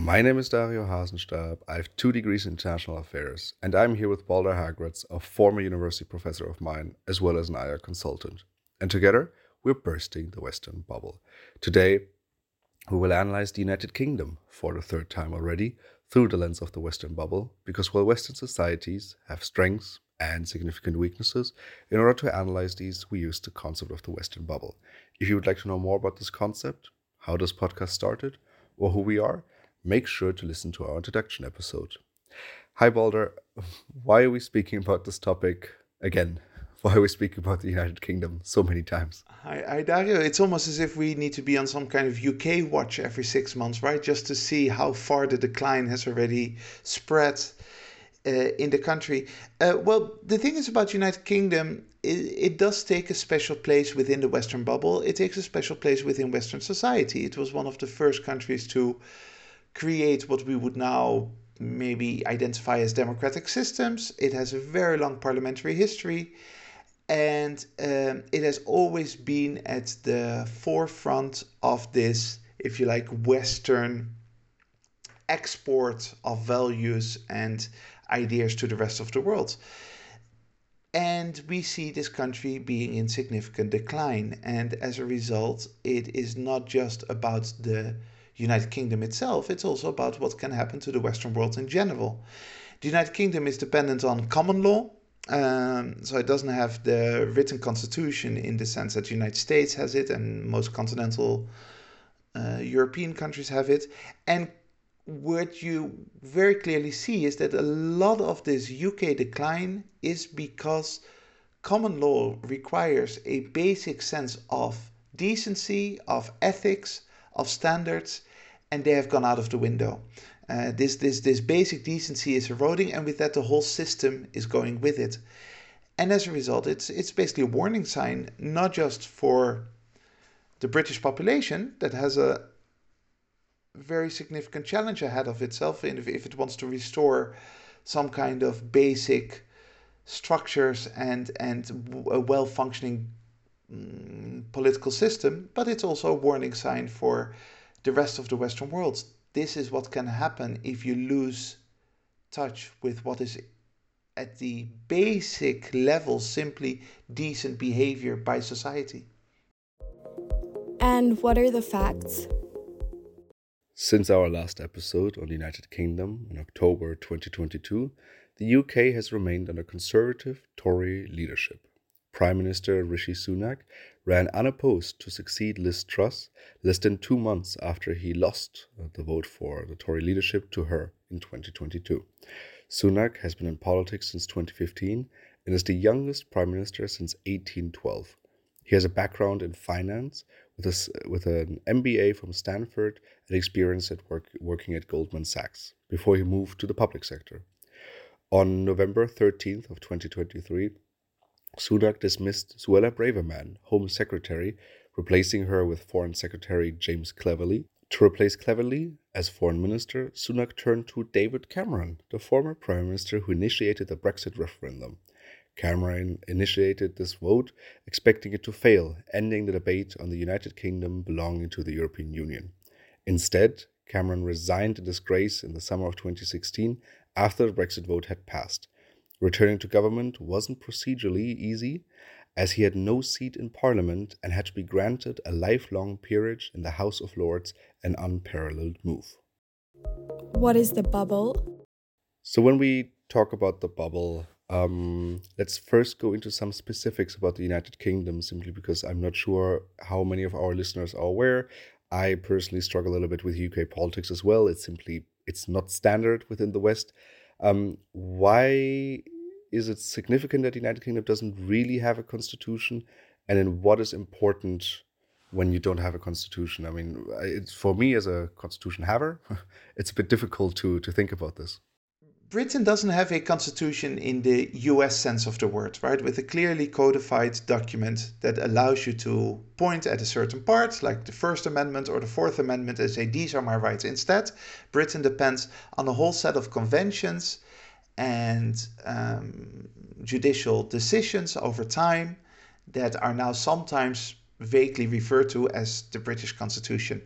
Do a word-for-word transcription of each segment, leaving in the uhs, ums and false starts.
My name is Dario Hasenstab, I have two degrees in international affairs, and I'm here with Balder Hageraats, a former university professor of mine, as well as an I R consultant. And together, we're bursting the Western bubble. Today, we will analyze the United Kingdom for the third time already through the lens of the Western bubble, because while Western societies have strengths and significant weaknesses, in order to analyze these, we use the concept of the Western bubble. If you would like to know more about this concept, how this podcast started, or who we are, make sure to listen to our introduction episode. Hi, Balder. Why are we speaking about this topic again? Why are we speaking about the United Kingdom so many times? Hi, hi, Dario. It's almost as if we need to be on some kind of U K watch every six months, right? Just to see how far the decline has already spread uh, in the country. Uh, well, the thing is about United Kingdom, it, it does take a special place within the Western bubble. It takes a special place within Western society. It was one of the first countries to create what we would now maybe identify as democratic systems. It has a very long parliamentary history, and um, it has always been at the forefront of this, if you like, Western export of values and ideas to the rest of the world. And we see this country being in significant decline. And as a result, it is not just about the United Kingdom itself, it's also about what can happen to the Western world in general. The United Kingdom is dependent on common law, um, so it doesn't have the written constitution in the sense that the United States has it and most continental uh, European countries have it. And what you very clearly see is that a lot of this U K decline is because common law requires a basic sense of decency, of ethics, of standards, and they have gone out of the window. Uh, this, this, this basic decency is eroding, and with that the whole system is going with it. And as a result, it's it's basically a warning sign, not just for the British population that has a very significant challenge ahead of itself if, if it wants to restore some kind of basic structures and, and a well-functioning political system, but it's also a warning sign for the rest of the Western world. This is what can happen if you lose touch with what is at the basic level simply decent behavior by society. And what are the facts? Since our last episode on the United Kingdom in October twenty twenty-two, the U K has remained under conservative Tory leadership. Prime Minister Rishi Sunak ran unopposed to succeed Liz Truss less than two months after he lost the vote for the Tory leadership to her in twenty twenty-two. Sunak has been in politics since twenty fifteen and is the youngest Prime Minister since eighteen twelve. He has a background in finance with, a, with an M B A from Stanford and experience at work, working at Goldman Sachs before he moved to the public sector. On November thirteenth of twenty twenty-three, Sunak dismissed Suella Braverman, Home Secretary, replacing her with Foreign Secretary James Cleverly. To replace Cleverly as Foreign Minister, Sunak turned to David Cameron, the former Prime Minister who initiated the Brexit referendum. Cameron initiated this vote, expecting it to fail, ending the debate on the United Kingdom belonging to the European Union. Instead, Cameron resigned in disgrace in the summer of twenty sixteen after the Brexit vote had passed. Returning to government wasn't procedurally easy, as he had no seat in Parliament and had to be granted a lifelong peerage in the House of Lords, an unparalleled move. What is the bubble? So when we talk about the bubble, um, let's first go into some specifics about the United Kingdom, simply because I'm not sure how many of our listeners are aware. I personally struggle a little bit with U K politics as well. It's simply, it's not standard within the West. Um, why is it significant that the United Kingdom doesn't really have a constitution? And then what is important when you don't have a constitution? I mean, it's, for me as a constitution haver, it's a bit difficult to, to think about this. Britain doesn't have a constitution in the U S sense of the word, right? With a clearly codified document that allows you to point at a certain part, like the First Amendment or the Fourth Amendment, and say, these are my rights. Instead, Britain depends on a whole set of conventions and um, judicial decisions over time that are now sometimes vaguely referred to as the British Constitution.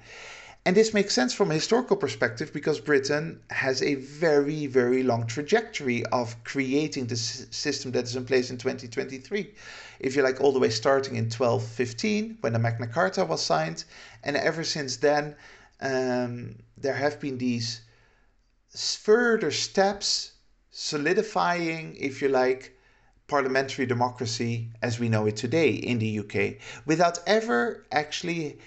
And this makes sense from a historical perspective because Britain has a very, very long trajectory of creating the s- system that is in place in twenty twenty-three. If you like, all the way starting in twelve fifteen when the Magna Carta was signed. And ever since then, um, there have been these further steps solidifying, if you like, parliamentary democracy as we know it today in the U K, without ever actually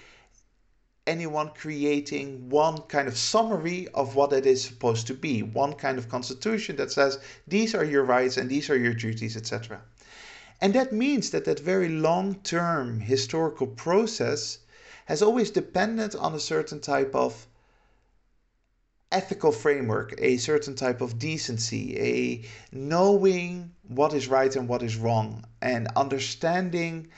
anyone creating one kind of summary of what it is supposed to be, one kind of constitution that says these are your rights and these are your duties, et cetera. And that means that that very long-term historical process has always depended on a certain type of ethical framework, a certain type of decency, a knowing what is right and what is wrong, and understanding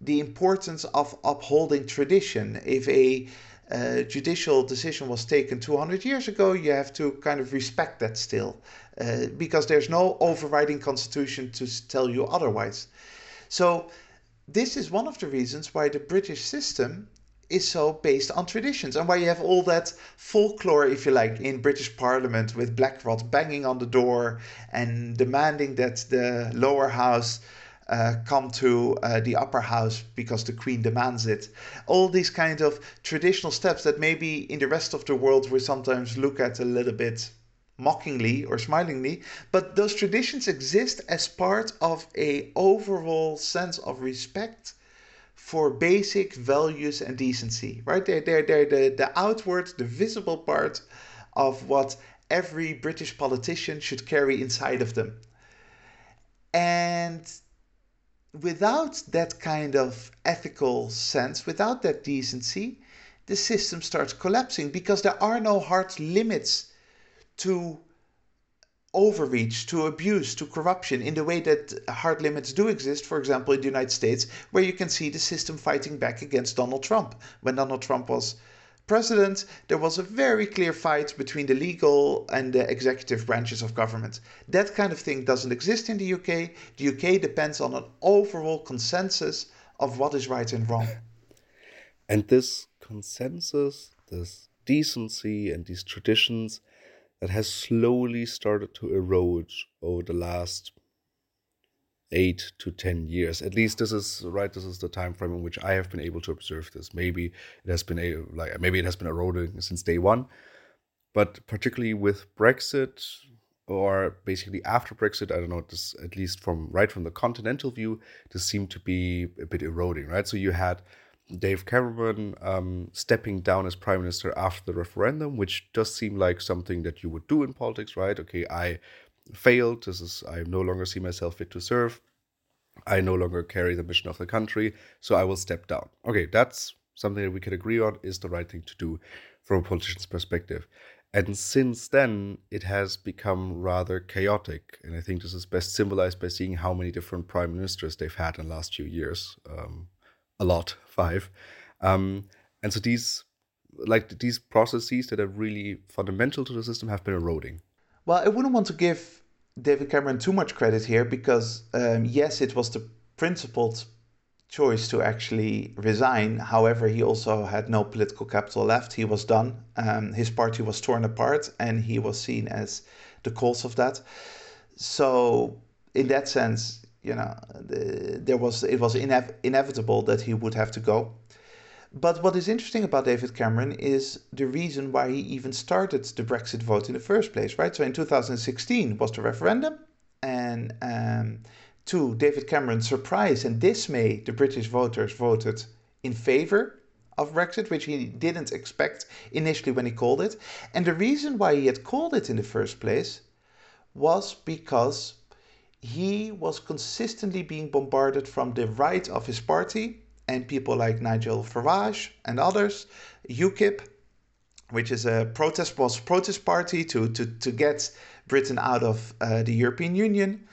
the importance of upholding tradition. If a uh, judicial decision was taken two hundred years ago, you have to kind of respect that still, uh, because there's no overriding constitution to tell you otherwise. So this is one of the reasons why the British system is so based on traditions, and why you have all that folklore, if you like, in British Parliament with Black Rod banging on the door and demanding that the lower house Uh, come to uh, the upper house because the Queen demands it. All these kind of traditional steps that maybe in the rest of the world we sometimes look at a little bit mockingly or smilingly, but those traditions exist as part of a overall sense of respect for basic values and decency, right? They're, they're, they're the, the outward, the visible part of what every British politician should carry inside of them. And without that kind of ethical sense, without that decency, the system starts collapsing because there are no hard limits to overreach, to abuse, to corruption in the way that hard limits do exist, for example, in the United States, where you can see the system fighting back against Donald Trump. When Donald Trump was president, there was a very clear fight between the legal and the executive branches of government. That kind of thing doesn't exist in the U K. The U K depends on an overall consensus of what is right and wrong. And this consensus, this decency and these traditions that has slowly started to erode over the last eight to ten years. At least this is right. This is the time frame in which I have been able to observe this. Maybe it has been a, like maybe it has been eroding since day one, but particularly with Brexit, or basically after Brexit, I don't know. This, at least from right from the continental view, this seemed to be a bit eroding, right? So you had David Cameron um, stepping down as prime minister after the referendum, which does seem like something that you would do in politics, right? Okay, I. failed. This is, I no longer see myself fit to serve. I no longer carry the mission of the country, so I will step down. Okay, that's something that we can agree on is the right thing to do from a politician's perspective. And since then, it has become rather chaotic. And I think this is best symbolized by seeing how many different prime ministers they've had in the last few years. Um, a lot, five. Um, and so these, like these processes that are really fundamental to the system have been eroding. Well, I wouldn't want to give David Cameron too much credit here because, um, yes, it was the principled choice to actually resign. However, he also had no political capital left. He was done. Um, his party was torn apart and he was seen as the cause of that. So in that sense, you know, there was it was inev- inevitable that he would have to go. But what is interesting about David Cameron is the reason why he even started the Brexit vote in the first place, right? So in two thousand sixteen was the referendum, and um, to David Cameron's surprise and dismay, the British voters voted in favor of Brexit, which he didn't expect initially when he called it. And the reason why he had called it in the first place was because he was consistently being bombarded from the right of his party, and people like Nigel Farage and others, U KIP, which is a protest was a protest party to, to, to get Britain out of uh, the European Union.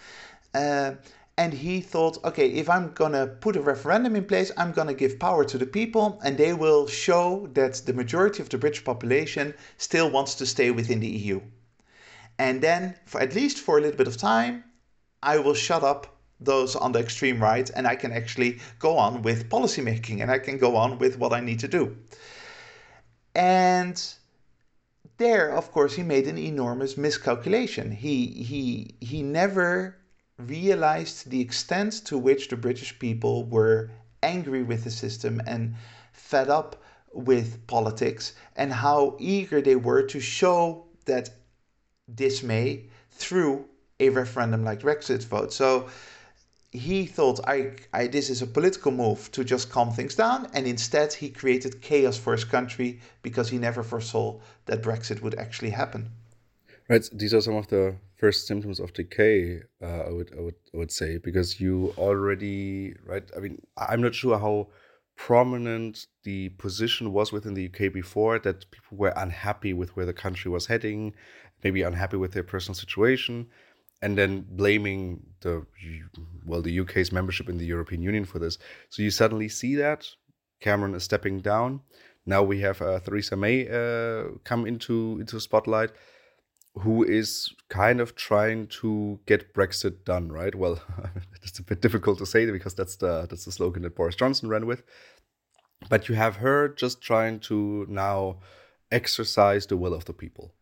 Uh, and he thought, okay, if I'm going to put a referendum in place, I'm going to give power to the people and they will show that the majority of the British population still wants to stay within the E U. And then, for at least for a little bit of time, I will shut up those on the extreme right, and I can actually go on with policymaking, and I can go on with what I need to do. And there, of course, he made an enormous miscalculation. He, he, he never realized the extent to which the British people were angry with the system and fed up with politics, and how eager they were to show that dismay through a referendum like Brexit vote. So he thought, I, I, this is a political move to just calm things down, and instead he created chaos for his country because he never foresaw that Brexit would actually happen. Right, these are some of the first symptoms of decay, uh, I would, I would, I would say, because you already, right, I mean, I'm not sure how prominent the position was within the U K before, that people were unhappy with where the country was heading, maybe unhappy with their personal situation, and then blaming the, well, the U K's membership in the European Union for this. So you suddenly see that Cameron is stepping down. Now we have uh, Theresa May uh, come into into spotlight, who is kind of trying to get Brexit done, right? Well, it's a bit difficult to say because that's the that's the slogan that Boris Johnson ran with. But you have her just trying to now exercise the will of the people.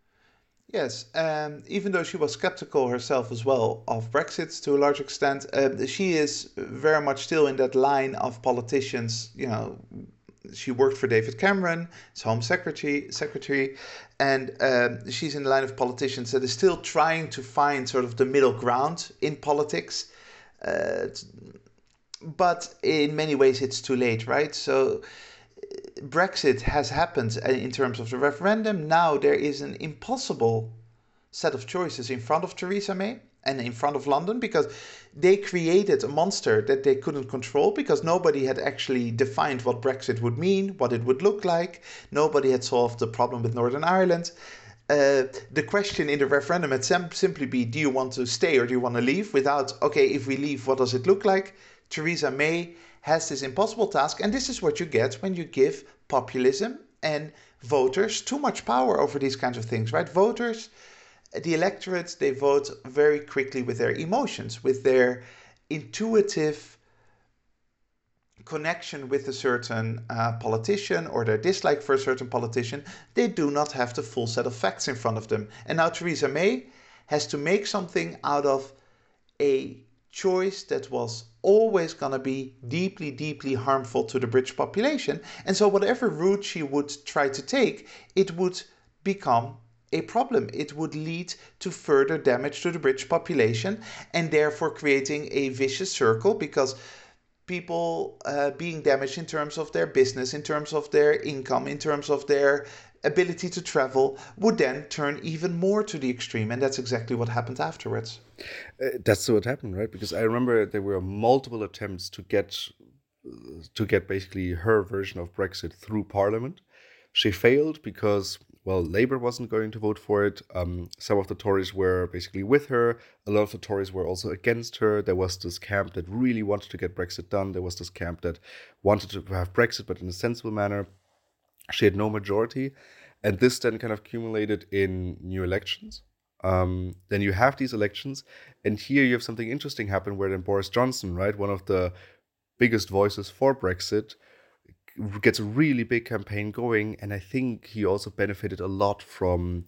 Yes, um, even though she was skeptical herself as well of Brexit to a large extent, uh, she is very much still in that line of politicians. You know, she worked for David Cameron, his Home Secretary, secretary and um, she's in the line of politicians that is still trying to find sort of the middle ground in politics. Uh, but in many ways, it's too late, right? So Brexit has happened in terms of the referendum. Now there is an impossible set of choices in front of Theresa May and in front of London, because they created a monster that they couldn't control, because nobody had actually defined what Brexit would mean, what it would look like. Nobody had solved the problem with Northern Ireland. Uh, the question in the referendum had sem- simply be, do you want to stay or do you want to leave? Without, okay, if we leave, what does it look like? Theresa May has this impossible task, and this is what you get when you give populism and voters too much power over these kinds of things, right? Voters, the electorate, they vote very quickly with their emotions, with their intuitive connection with a certain uh, politician or their dislike for a certain politician. They do not have the full set of facts in front of them. And now Theresa May has to make something out of a choice that was always going to be deeply, deeply harmful to the British population. And so whatever route she would try to take, it would become a problem. It would lead to further damage to the British population, and therefore creating a vicious circle, because people uh, being damaged in terms of their business, in terms of their income, in terms of their ability to travel, would then turn even more to the extreme. And that's exactly what happened afterwards. Uh, that's what happened, right? Because I remember there were multiple attempts to get uh, to get basically her version of Brexit through Parliament. She failed because, well, Labour wasn't going to vote for it. Um, some of the Tories were basically with her. A lot of the Tories were also against her. There was this camp that really wanted to get Brexit done. There was this camp that wanted to have Brexit, but in a sensible manner. She had no majority. And this then kind of accumulated in new elections. Um, then you have these elections. And here you have something interesting happen, where then Boris Johnson, right, one of the biggest voices for Brexit, gets a really big campaign going. And I think he also benefited a lot from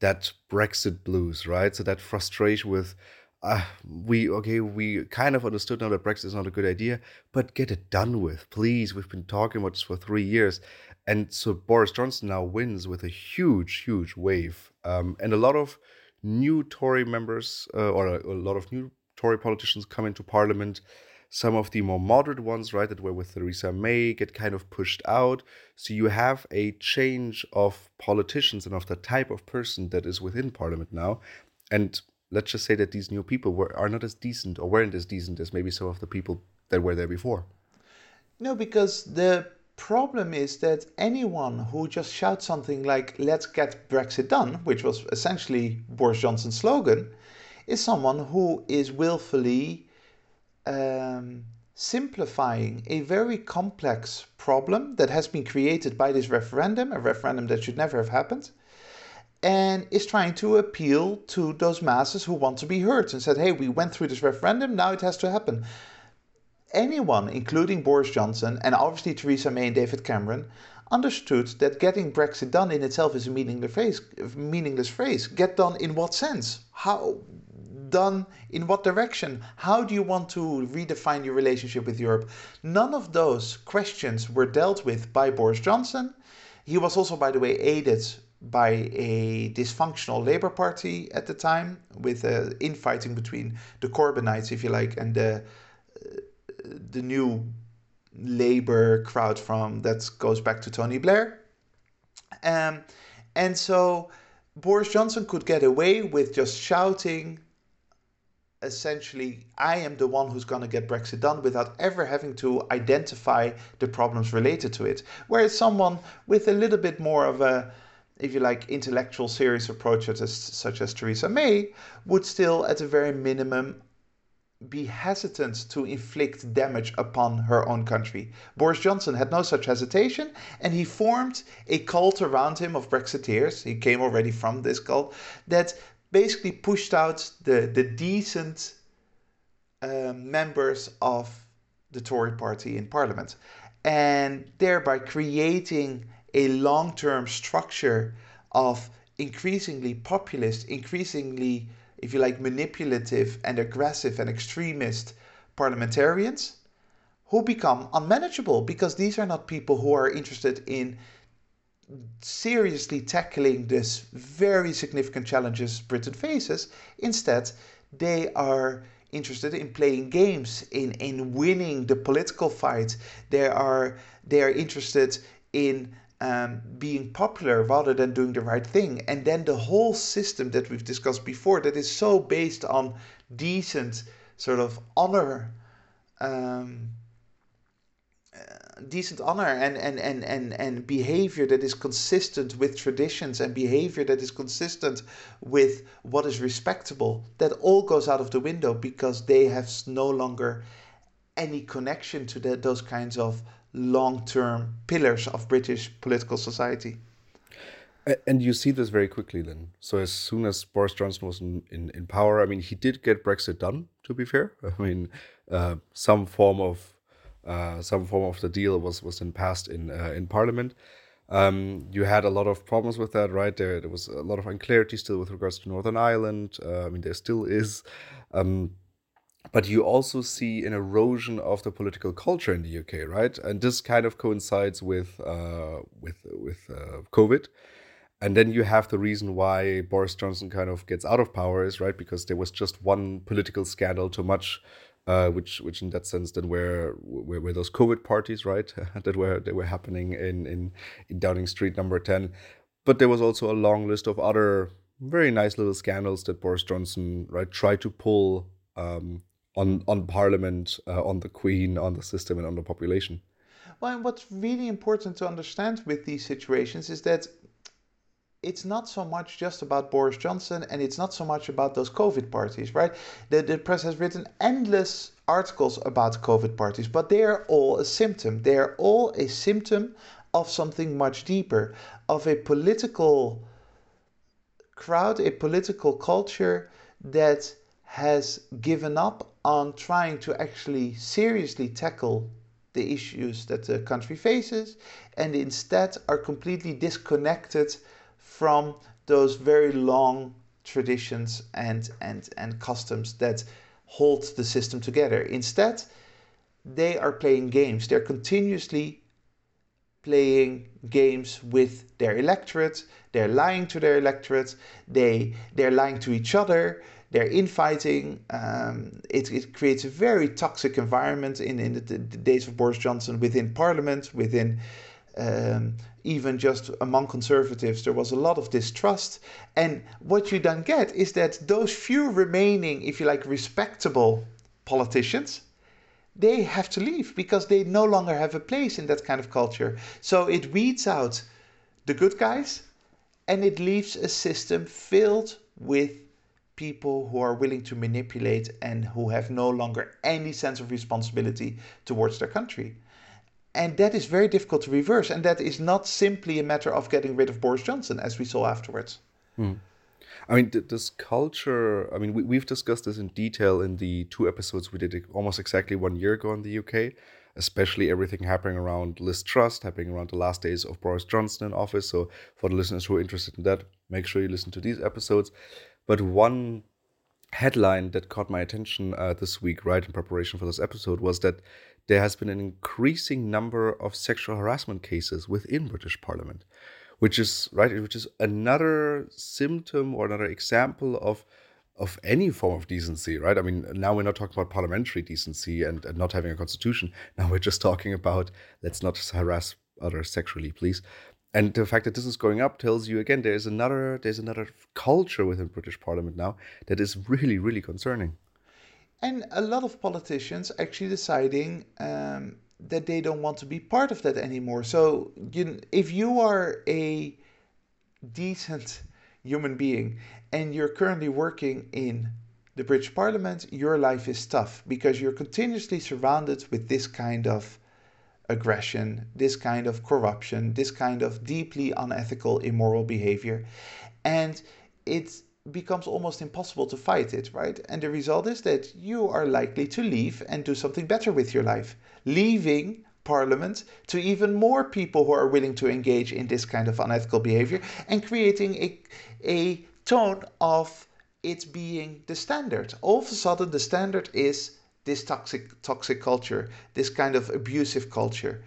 that Brexit blues, right? So that frustration with, Uh, we okay, we kind of understood now that Brexit is not a good idea, but get it done with, please. We've been talking about this for three years. And so Boris Johnson now wins with a huge, huge wave. Um, and a lot of new Tory members uh, or a, a lot of new Tory politicians come into Parliament. Some of the more moderate ones, right, that were with Theresa May get kind of pushed out. So you have a change of politicians and of the type of person that is within Parliament now. And let's just say that these new people were are not as decent, or weren't as decent as maybe some of the people that were there before. No, because the problem is that anyone who just shouts something like, let's get Brexit done, which was essentially Boris Johnson's slogan, is someone who is willfully um, simplifying a very complex problem that has been created by this referendum, a referendum that should never have happened, and is trying to appeal to those masses who want to be heard and said, hey, we went through this referendum, now it has to happen. Anyone, including Boris Johnson and obviously Theresa May and David Cameron, understood that getting Brexit done in itself is a meaningless phrase. Meaningless phrase. Get done in what sense? How? Done in what direction? How do you want to redefine your relationship with Europe? None of those questions were dealt with by Boris Johnson. He was also, by the way, aided by a dysfunctional Labour Party at the time, with uh, infighting between the Corbynites, if you like, and the uh, the new Labour crowd from that goes back to Tony Blair. Um, and so Boris Johnson could get away with just shouting, essentially, I am the one who's going to get Brexit done, without ever having to identify the problems related to it. Whereas someone with a little bit more of a, if you like, intellectual, serious approach, such as, such as Theresa May, would still, at a very minimum, be hesitant to inflict damage upon her own country. Boris Johnson had no such hesitation, and he formed a cult around him of Brexiteers. He came already from this cult that basically pushed out the, the decent uh, members of the Tory party in Parliament, and thereby creating a long-term structure of increasingly populist, increasingly, if you like, manipulative and aggressive and extremist parliamentarians who become unmanageable, because these are not people who are interested in seriously tackling this very significant challenges Britain faces. Instead, they are interested in playing games, in, in winning the political fight. They are, they are interested in Um, being popular rather than doing the right thing. And then the whole system that we've discussed before, that is so based on decent sort of honor, um, uh, decent honor and, and, and, and, and behavior that is consistent with traditions, and behavior that is consistent with what is respectable, that all goes out of the window because they have no longer any connection to the, those kinds of long-term pillars of British political society. And you see this very quickly then. So as soon as Boris Johnson was in, in, in power, I mean, he did get Brexit done, to be fair. I mean, uh, some form of uh, some form of the deal was was then passed in uh, in Parliament. Um, you had a lot of problems with that, right? There, there was a lot of unclarity still with regards to Northern Ireland. Uh, I mean, there still is. Um, But you also see an erosion of the political culture in the U K, right? And this kind of coincides with uh, with with uh, COVID. And then you have the reason why Boris Johnson kind of gets out of power is, right, because there was just one political scandal too much, uh, which which in that sense then were were, were those COVID parties, right, that were that were happening in, in in Downing Street number ten. But there was also a long list of other very nice little scandals that Boris Johnson, right, tried to pull Um, On, on Parliament, uh, on the Queen, on the system, and on the population. Well, and what's really important to understand with these situations is that it's not so much just about Boris Johnson, and it's not so much about those COVID parties, right? The, the press has written endless articles about COVID parties, but they are all a symptom. They are all a symptom of something much deeper, of a political crowd, a political culture that has given up on trying to actually seriously tackle the issues that the country faces, and instead are completely disconnected from those very long traditions and, and, and customs that hold the system together. Instead, they are playing games. They're continuously playing games with their electorate. They're lying to their electorate. They, they're lying to each other. They're infighting. Um, it, it creates a very toxic environment in, in the, the days of Boris Johnson within Parliament, within um, even just among Conservatives. There was a lot of distrust. And what you then get is that those few remaining, if you like, respectable politicians, they have to leave because they no longer have a place in that kind of culture. So it weeds out the good guys, and it leaves a system filled with people who are willing to manipulate and who have no longer any sense of responsibility towards their country. And that is very difficult to reverse. And that is not simply a matter of getting rid of Boris Johnson, as we saw afterwards. Hmm. I mean, th- this culture, I mean, we, we've discussed this in detail in the two episodes we did almost exactly one year ago in the U K. especially everything happening around Liz Truss, happening around the last days of Boris Johnson in office. So for the listeners who are interested in that, make sure you listen to these episodes. But one headline that caught my attention uh, this week, right, in preparation for this episode, was that there has been an increasing number of sexual harassment cases within British Parliament, which is right, which is another symptom or another example of of any form of decency, right? I mean, now we're not talking about parliamentary decency and, and not having a constitution. Now we're just talking about let's not harass others sexually, please. And the fact that this is going up tells you again there is another there's another culture within British Parliament now that is really, really concerning. And a lot of politicians actually deciding um, that they don't want to be part of that anymore. So you, if you are a decent human being and you're currently working in the British Parliament, your life is tough because you're continuously surrounded with this kind of aggression, this kind of corruption, this kind of deeply unethical, immoral behavior. And it becomes almost impossible to fight it, right? And the result is that you are likely to leave and do something better with your life, leaving Parliament to even more people who are willing to engage in this kind of unethical behavior and creating a, a tone of it being the standard. All of a sudden, the standard is this toxic toxic culture, this kind of abusive culture.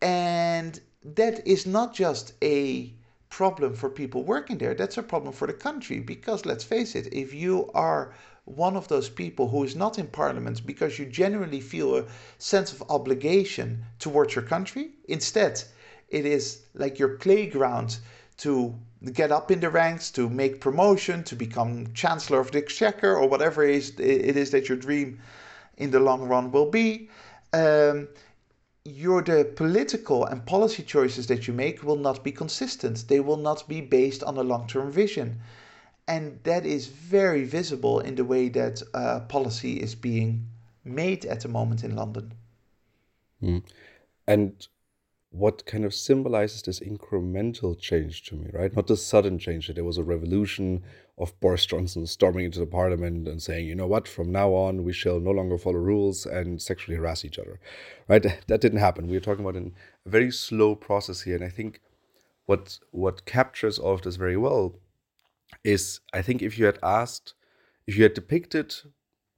And that is not just a problem for people working there, that's a problem for the country, because let's face it, if you are one of those people who is not in Parliament because you genuinely feel a sense of obligation towards your country, instead it is like your playground to get up in the ranks, to make promotion, to become Chancellor of the Exchequer or whatever it is, it is that your dream in the long run will be, um, your the political and policy choices that you make will not be consistent. They will not be based on a long-term vision. And that is very visible in the way that uh, policy is being made at the moment in London. Mm. And what kind of symbolizes this incremental change to me, right? Not the sudden change that there was a revolution of Boris Johnson storming into the Parliament and saying, you know what, from now on, we shall no longer follow rules and sexually harass each other, right? That didn't happen. We're talking about a very slow process here. And I think what what captures all of this very well is, I think if you had asked, if you had depicted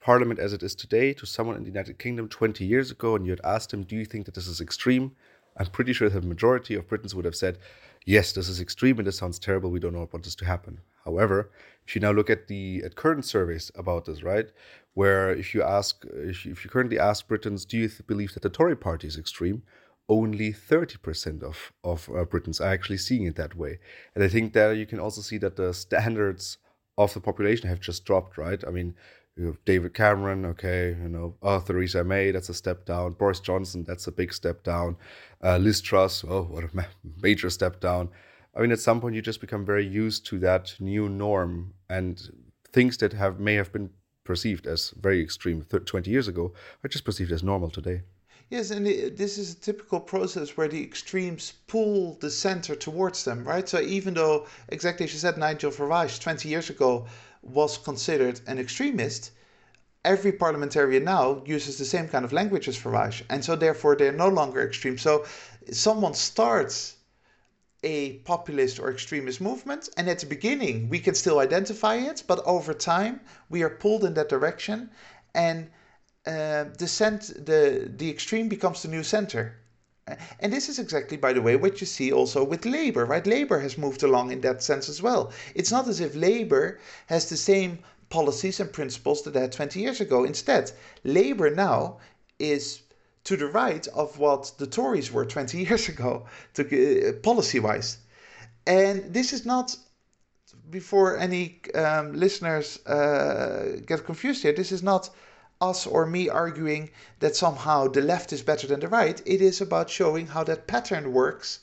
Parliament as it is today to someone in the United Kingdom twenty years ago, and you had asked them, do you think that this is extreme? I'm pretty sure the majority of Britons would have said, yes, this is extreme and this sounds terrible. We don't want this to happen. However, if you now look at the at current surveys about this, right, where if you ask, if you, if you currently ask Britons, do you th- believe that the Tory party is extreme? Only thirty percent of, of uh, Britons are actually seeing it that way. And I think there you can also see that the standards of the population have just dropped, right? I mean, you have David Cameron, okay, you know, oh, Theresa May, that's a step down. Boris Johnson, that's a big step down. Uh, Liz Truss, oh, what a major step down. I mean, at some point, you just become very used to that new norm, and things that have may have been perceived as very extreme twenty years ago are just perceived as normal today. Yes, and this is a typical process where the extremes pull the center towards them, right? So even though, exactly as you said, Nigel Farage twenty years ago was considered an extremist, every parliamentarian now uses the same kind of language as Farage, and so therefore they're no longer extreme. So someone starts a populist or extremist movement, and at the beginning we can still identify it, but over time we are pulled in that direction, and uh, the cent- the the extreme becomes the new center. And this is exactly, by the way, what you see also with Labour, right? Labour has moved along in that sense as well. It's not as if Labour has the same policies and principles that they had twenty years ago. Instead, Labour now is to the right of what the Tories were twenty years ago, to, uh, policy-wise. And this is not, before any um, listeners uh, get confused here, this is not us or me arguing that somehow the left is better than the right. It is about showing how that pattern works,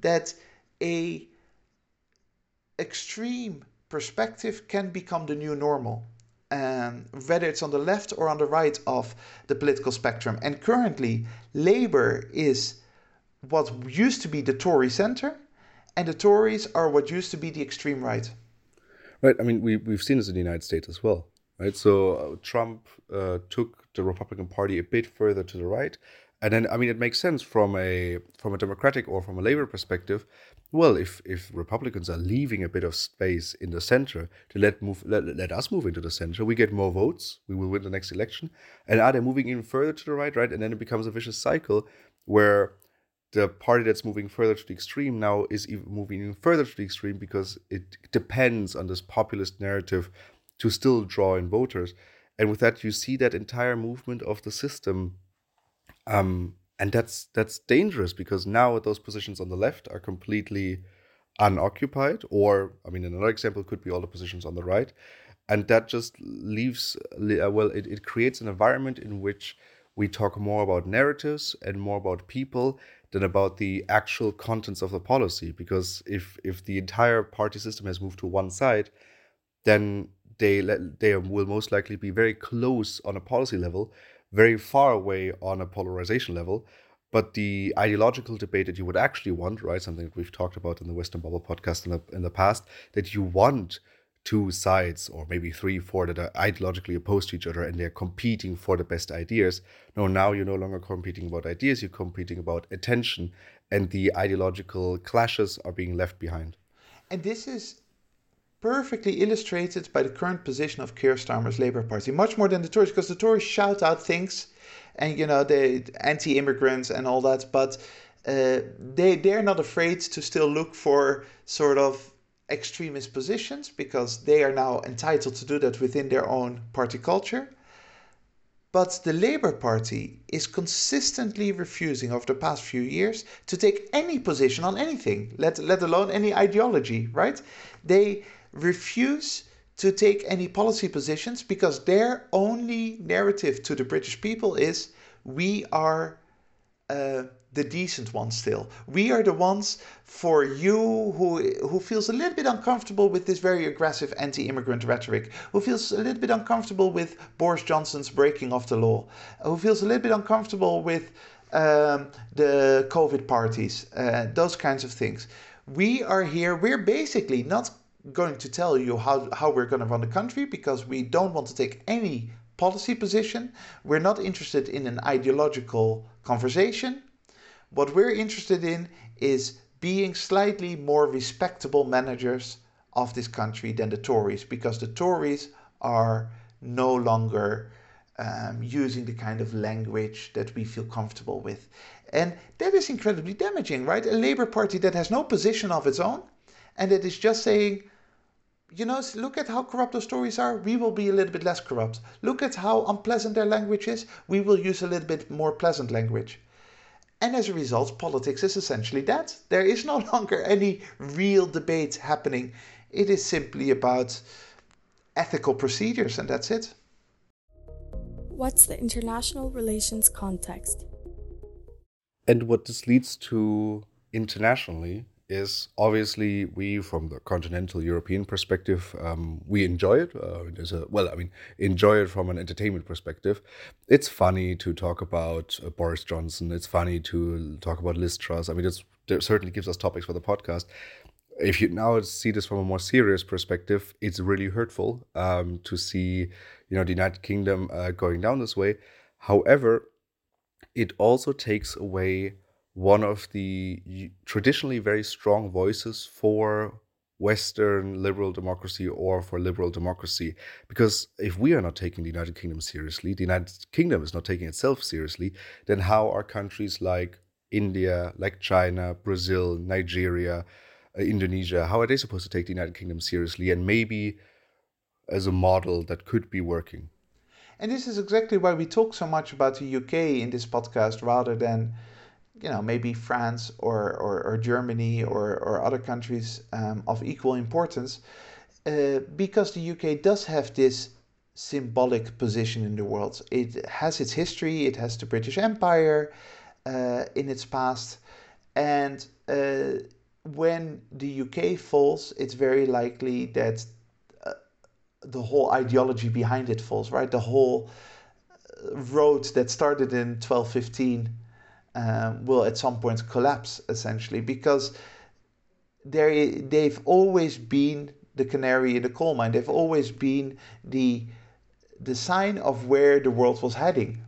that a extreme perspective can become the new normal, um, whether it's on the left or on the right of the political spectrum. And currently, Labour is what used to be the Tory centre, and the Tories are what used to be the extreme right. Right. I mean, we, we've seen this in the United States as well. Right, so Trump uh, took the Republican Party a bit further to the right, And then, I mean, it makes sense from a from a Democratic or from a Labour perspective. Well, if, if Republicans are leaving a bit of space in the centre to let move let, let us move into the centre, we get more votes, we will win the next election. And are they moving even further to the right, right? And then it becomes a vicious cycle where the party that's moving further to the extreme now is even moving even further to the extreme because it depends on this populist narrative to still draw in voters. And with that, you see that entire movement of the system. Um, and that's that's dangerous because now those positions on the left are completely unoccupied, or, I mean, another example could be all the positions on the right. And that just leaves, well, it, it creates an environment in which we talk more about narratives and more about people than about the actual contents of the policy. Because if if the entire party system has moved to one side, then they they will most likely be very close on a policy level, very far away on a polarization level, but the ideological debate that you would actually want, right, something that we've talked about in the Western Bubble podcast in the, in the past, that you want two sides or maybe three, four that are ideologically opposed to each other and they're competing for the best ideas. No, now you're no longer competing about ideas, you're competing about attention, and the ideological clashes are being left behind. And this is perfectly illustrated by the current position of Keir Starmer's Labour Party, much more than the Tories, because the Tories shout out things and, you know, they anti-immigrants and all that, but uh, they, they're not afraid to still look for sort of extremist positions because they are now entitled to do that within their own party culture. But the Labour Party is consistently refusing over the past few years to take any position on anything, let, let alone any ideology, right? They refuse to take any policy positions because their only narrative to the British people is we are uh, the decent ones still. We are the ones for you who who feels a little bit uncomfortable with this very aggressive anti-immigrant rhetoric, who feels a little bit uncomfortable with Boris Johnson's breaking of the law, who feels a little bit uncomfortable with um, the COVID parties, uh, those kinds of things. We are here, we're basically not going to tell you how, how we're going to run the country because we don't want to take any policy position. We're not interested in an ideological conversation. What we're interested in is being slightly more respectable managers of this country than the Tories, because the Tories are no longer um, using the kind of language that we feel comfortable with. And that is incredibly damaging, right? A Labour Party that has no position of its own, and that is just saying, you know, look at how corrupt those Tories are. We will be a little bit less corrupt. Look at how unpleasant their language is. We will use a little bit more pleasant language. And as a result, politics is essentially that. There is no longer any real debate happening. It is simply about ethical procedures, and that's it. What's the international relations context? And what this leads to internationally is obviously we, from the continental European perspective, um, we enjoy it. Uh, there's a, well, I mean, enjoy it from an entertainment perspective. It's funny to talk about uh, Boris Johnson. It's funny to talk about Liz Truss. I mean, it's, it certainly gives us topics for the podcast. If you now see this from a more serious perspective, it's really hurtful um, to see, you know, the United Kingdom uh, going down this way. However, it also takes away one of the traditionally very strong voices for Western liberal democracy or for liberal democracy. Because if we are not taking the United Kingdom seriously, the United Kingdom is not taking itself seriously, then how are countries like India, like China, Brazil, Nigeria, Indonesia, how are they supposed to take the United Kingdom seriously? And maybe as a model that could be working. And this is exactly why we talk so much about the U K in this podcast rather than, you know, maybe France or, or, or Germany or, or other countries um, of equal importance, uh, because the U K does have this symbolic position in the world. It has its history, it has the British Empire uh, in its past, and uh, when the U K falls, it's very likely that uh, the whole ideology behind it falls, right? The whole road that started in twelve fifteen Um, will at some point collapse, essentially, because they've always been the canary in the coal mine. They've always been the the sign of where the world was heading.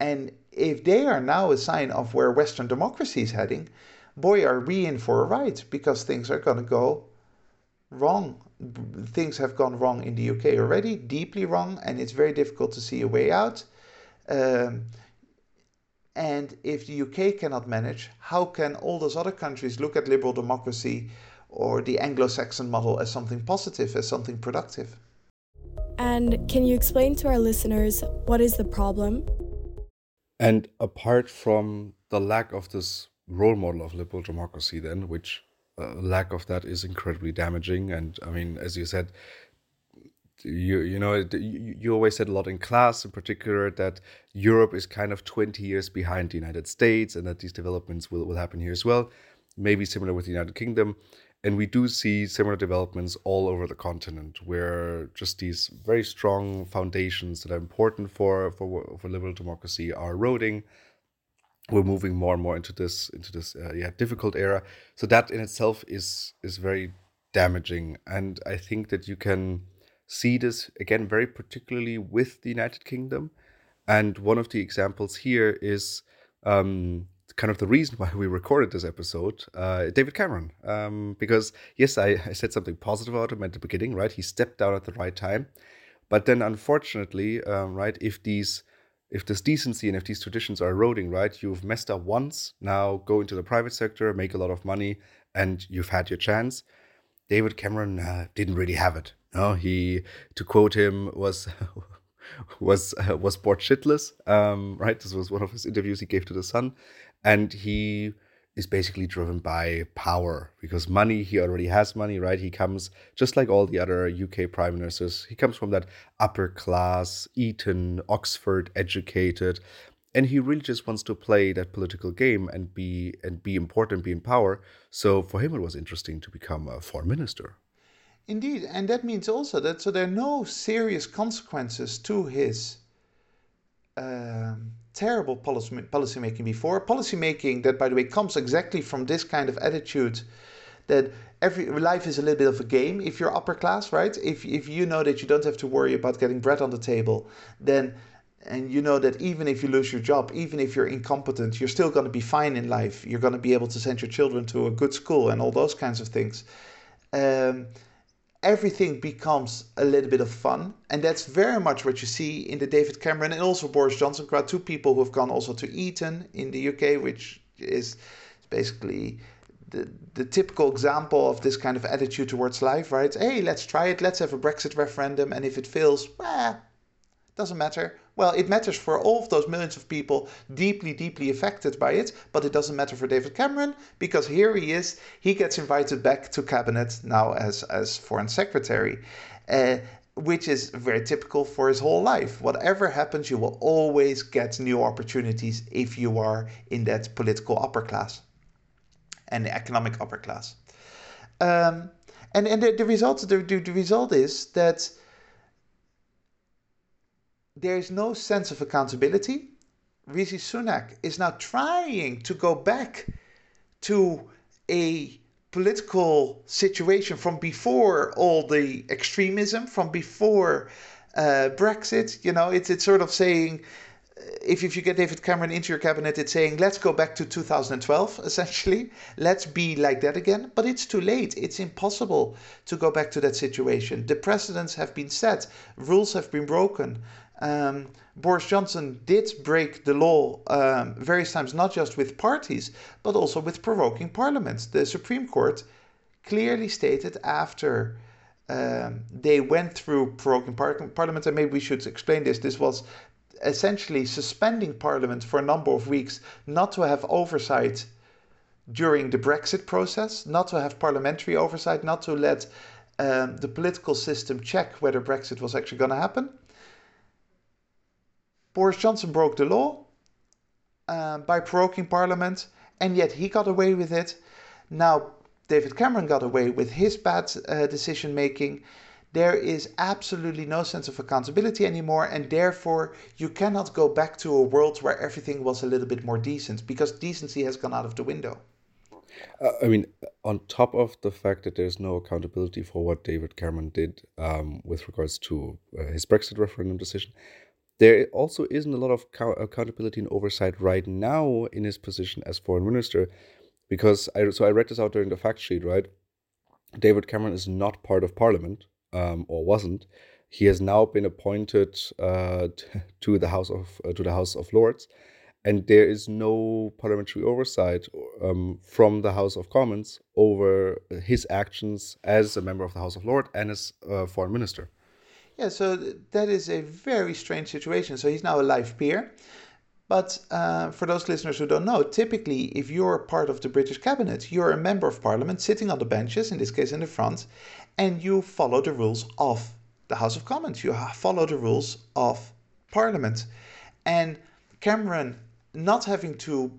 And if they are now a sign of where Western democracy is heading, boy, are we in for a ride, because things are going to go wrong. Things have gone wrong in the U K already, deeply wrong, and it's very difficult to see a way out. Um, and if the U K cannot manage, how can all those other countries look at liberal democracy or the Anglo-Saxon model as something positive, as something productive? And can you explain to our listeners what is the problem? And apart from the lack of this role model of liberal democracy then, which uh, lack of that is incredibly damaging. And I mean, as you said, you you know, you, you always said a lot in class in particular that Europe is kind of twenty years behind the United States and that these developments will, will happen here as well. Maybe similar with the United Kingdom. And we do see similar developments all over the continent, where just these very strong foundations that are important for, for, for liberal democracy are eroding. We're moving more and more into this into this uh, yeah difficult era. So that in itself is is very damaging. And I think that you can see this again very particularly with the United Kingdom. And one of the examples here is um, kind of the reason why we recorded this episode, uh, David Cameron. Um, because yes, I, I said something positive about him at the beginning, right? He stepped down at the right time. But then unfortunately, um, right, if these If this decency and if these traditions are eroding, right, you've messed up once, now go into the private sector, make a lot of money, and you've had your chance. David Cameron uh, didn't really have it. No, he, to quote him, was was uh, was bored shitless, um, right? This was one of his interviews he gave to The Sun. And he is basically driven by power, because money, he already has money, right? He comes, just like all the other U K prime ministers, he comes from that upper class, Eton, Oxford, educated, and he really just wants to play that political game and be and be important, be in power. So for him, it was interesting to become a foreign minister. Indeed, and that means also that so there are no serious consequences to his Um... terrible policy, policy making before. Policy making that, by the way, comes exactly from this kind of attitude that every life is a little bit of a game if you're upper class, right? If if you know that you don't have to worry about getting bread on the table, then, and you know that even if you lose your job, even if you're incompetent, you're still going to be fine in life. You're going to be able to send your children to a good school and all those kinds of things. Um, everything becomes a little bit of fun. And that's very much what you see in the David Cameron and also Boris Johnson crowd, two people who have gone also to Eton in the U K, which is basically the, the typical example of this kind of attitude towards life, right? Hey, let's try it. Let's have a Brexit referendum. And if it fails, well, doesn't matter. Well, it matters for all of those millions of people deeply, deeply affected by it, but it doesn't matter for David Cameron, because here he is, he gets invited back to cabinet now as, as foreign secretary, uh, which is very typical for his whole life. Whatever happens, you will always get new opportunities if you are in that political upper class and the economic upper class. Um, and and the, the result, the, the result is that there is no sense of accountability. Rishi Sunak is now trying to go back to a political situation from before all the extremism, from before uh, Brexit. You know, it's it's sort of saying, if, if you get David Cameron into your cabinet, it's saying, let's go back to two thousand twelve, essentially. Let's be like that again. But it's too late. It's impossible to go back to that situation. The precedents have been set. Rules have been broken. Um, Boris Johnson did break the law um, various times, not just with parties, but also with provoking parliaments. The Supreme Court clearly stated after um, they went through provoking par- parliament, and maybe we should explain this, this was essentially suspending parliament for a number of weeks, not to have oversight during the Brexit process, not to have parliamentary oversight, not to let um, the political system check whether Brexit was actually going to happen. Boris Johnson broke the law uh, by proroguing Parliament, and yet he got away with it. Now, David Cameron got away with his bad uh, decision-making. There is absolutely no sense of accountability anymore, and therefore you cannot go back to a world where everything was a little bit more decent, because decency has gone out of the window. Uh, I mean, on top of the fact that there's no accountability for what David Cameron did um, with regards to uh, his Brexit referendum decision, There also isn't a lot of accountability and oversight right now in his position as foreign minister, because I so I read this out during the fact sheet, right? David Cameron is not part of Parliament, um, or wasn't. He has now been appointed uh, to the House of uh, to the House of Lords, and there is no parliamentary oversight um, from the House of Commons over his actions as a member of the House of Lords and as uh, foreign minister. Yeah, so th- that is a very strange situation. So he's now a life peer. But uh, for those listeners who don't know, typically if you're part of the British cabinet, you're a member of Parliament sitting on the benches, in this case in the front, and you follow the rules of the House of Commons. You follow the rules of Parliament. And Cameron not having to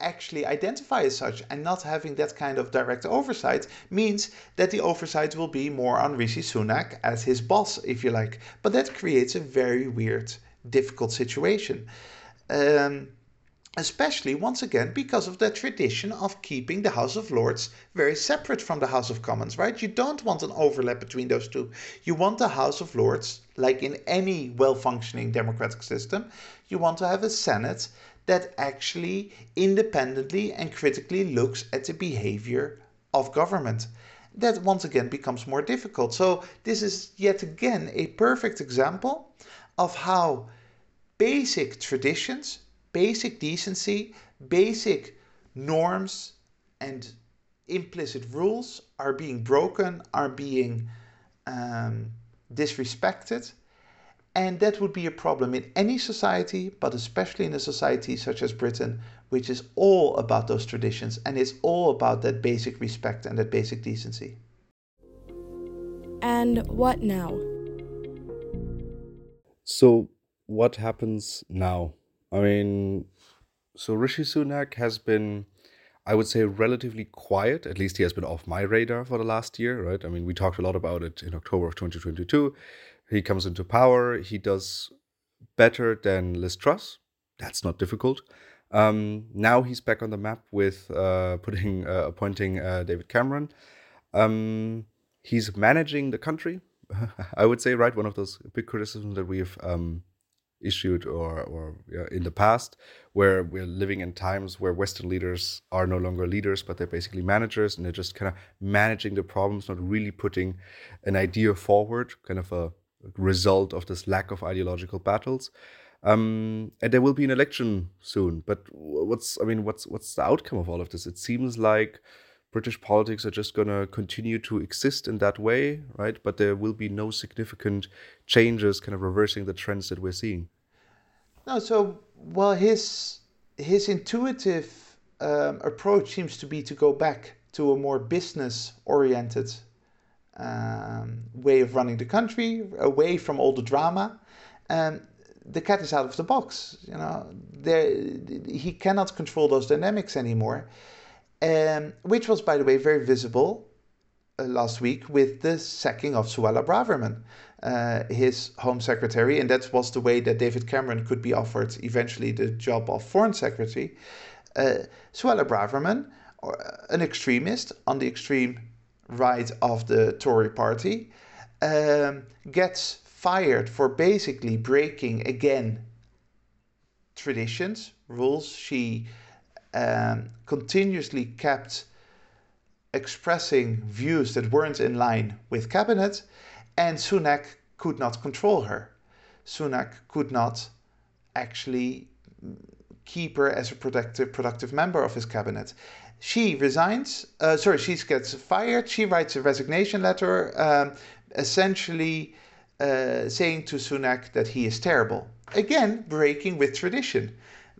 actually identify as such and not having that kind of direct oversight means that the oversight will be more on Rishi Sunak as his boss, if you like. But that creates a very weird, difficult situation. Um, especially, once again, because of the tradition of keeping the House of Lords very separate from the House of Commons, right? You don't want an overlap between those two. You want the House of Lords, like in any well-functioning democratic system, you want to have a Senate that actually independently and critically looks at the behavior of government. That once again becomes more difficult. So this is yet again a perfect example of how basic traditions, basic decency, basic norms and implicit rules are being broken, are being um, disrespected. And that would be a problem in any society, but especially in a society such as Britain, which is all about those traditions and is all about that basic respect and that basic decency. And what now? So what happens now? I mean, so Rishi Sunak has been, I would say, relatively quiet. At least he has been off my radar for the last year, right? I mean, we talked a lot about it in October of twenty twenty-two. He comes into power. He does better than Liz Truss. That's not difficult. Um, now he's back on the map with uh, putting uh, appointing uh, David Cameron. Um, he's managing the country, I would say, right? One of those big criticisms that we've um, issued or or uh, in the past, where we're living in times where Western leaders are no longer leaders, but they're basically managers, and they're just kind of managing the problems, not really putting an idea forward, kind of a result of this lack of ideological battles. Um, and there will be an election soon. But what's, I mean, what's what's the outcome of all of this? It seems like British politics are just going to continue to exist in that way, right? But there will be no significant changes kind of reversing the trends that we're seeing. No, so, well, his, his intuitive um, approach seems to be to go back to a more business-oriented Um, way of running the country, away from all the drama. Um, the cat is out of the box. You know, there, he cannot control those dynamics anymore, um, which was, by the way, very visible uh, last week with the sacking of Suella Braverman, uh, his Home Secretary, and that was the way that David Cameron could be offered eventually the job of Foreign Secretary. Uh, Suella Braverman, an extremist on the extreme right of the Tory party, um, gets fired for basically breaking, again, traditions, rules. She um, continuously kept expressing views that weren't in line with cabinet, and Sunak could not control her. Sunak could not actually keep her as a productive, productive member of his cabinet. She resigns, uh, sorry, she gets fired. She writes a resignation letter, um, essentially uh, saying to Sunak that he is terrible. Again, breaking with tradition.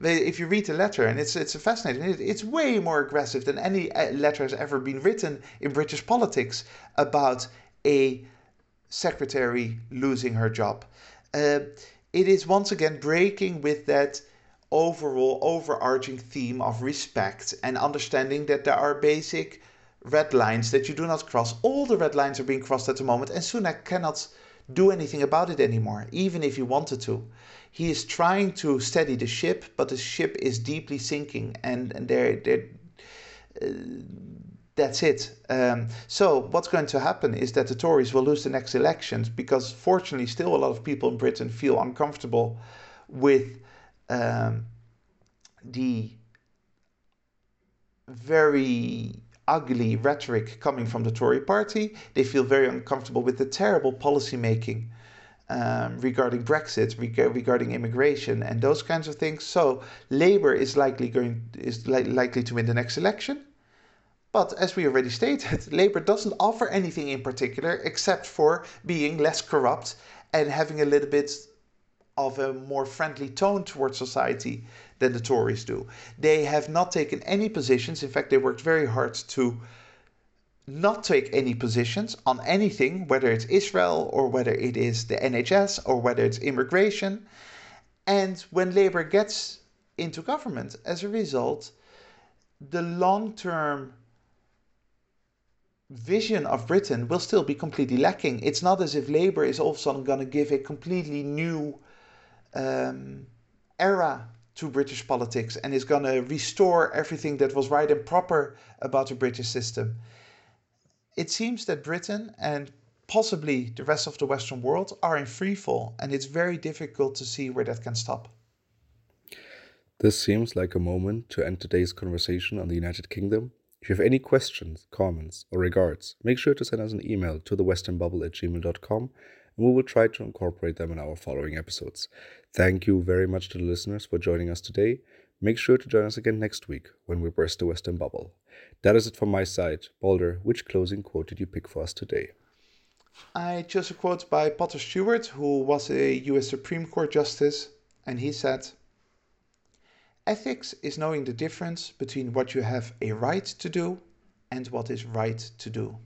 If you read the letter, and it's it's fascinating, it's way more aggressive than any letter has ever been written in British politics about a secretary losing her job. Uh, it is once again breaking with that overall overarching theme of respect and understanding that there are basic red lines that you do not cross. All the red lines are being crossed at the moment, and Sunak cannot do anything about it anymore, even if he wanted to. He is trying to steady the ship, but the ship is deeply sinking, and, and there, there, uh, That's it. Um, so what's going to happen is that the Tories will lose the next elections, because fortunately still a lot of people in Britain feel uncomfortable with um, the very ugly rhetoric coming from the Tory party. They feel very uncomfortable with the terrible policy making um, regarding Brexit, reg- regarding immigration and those kinds of things. So Labour is likely going is li- likely to win the next election. But as we already stated, Labour doesn't offer anything in particular except for being less corrupt and having a little bit of a more friendly tone towards society than the Tories do. They have not taken any positions. In fact, they worked very hard to not take any positions on anything, whether it's Israel or whether it is the N H S or whether it's immigration. And when Labour gets into government, as a result, the long-term vision of Britain will still be completely lacking. It's not as if Labour is all of a sudden going to give a completely new um, era to British politics and is going to restore everything that was right and proper about the British system. It seems that Britain and possibly the rest of the Western world are in freefall, and it's very difficult to see where that can stop. This seems like a moment to end today's conversation on the United Kingdom. If you have any questions, comments, or regards, make sure to send us an email to thewesternbubble at gmail dot com, and we will try to incorporate them in our following episodes. Thank you very much to the listeners for joining us today. Make sure to join us again next week when we burst the Western Bubble. That is it from my side. Balder, which closing quote did you pick for us today? I chose a quote by Potter Stewart, who was a U S Supreme Court Justice, and he said, "Ethics is knowing the difference between what you have a right to do and what is right to do."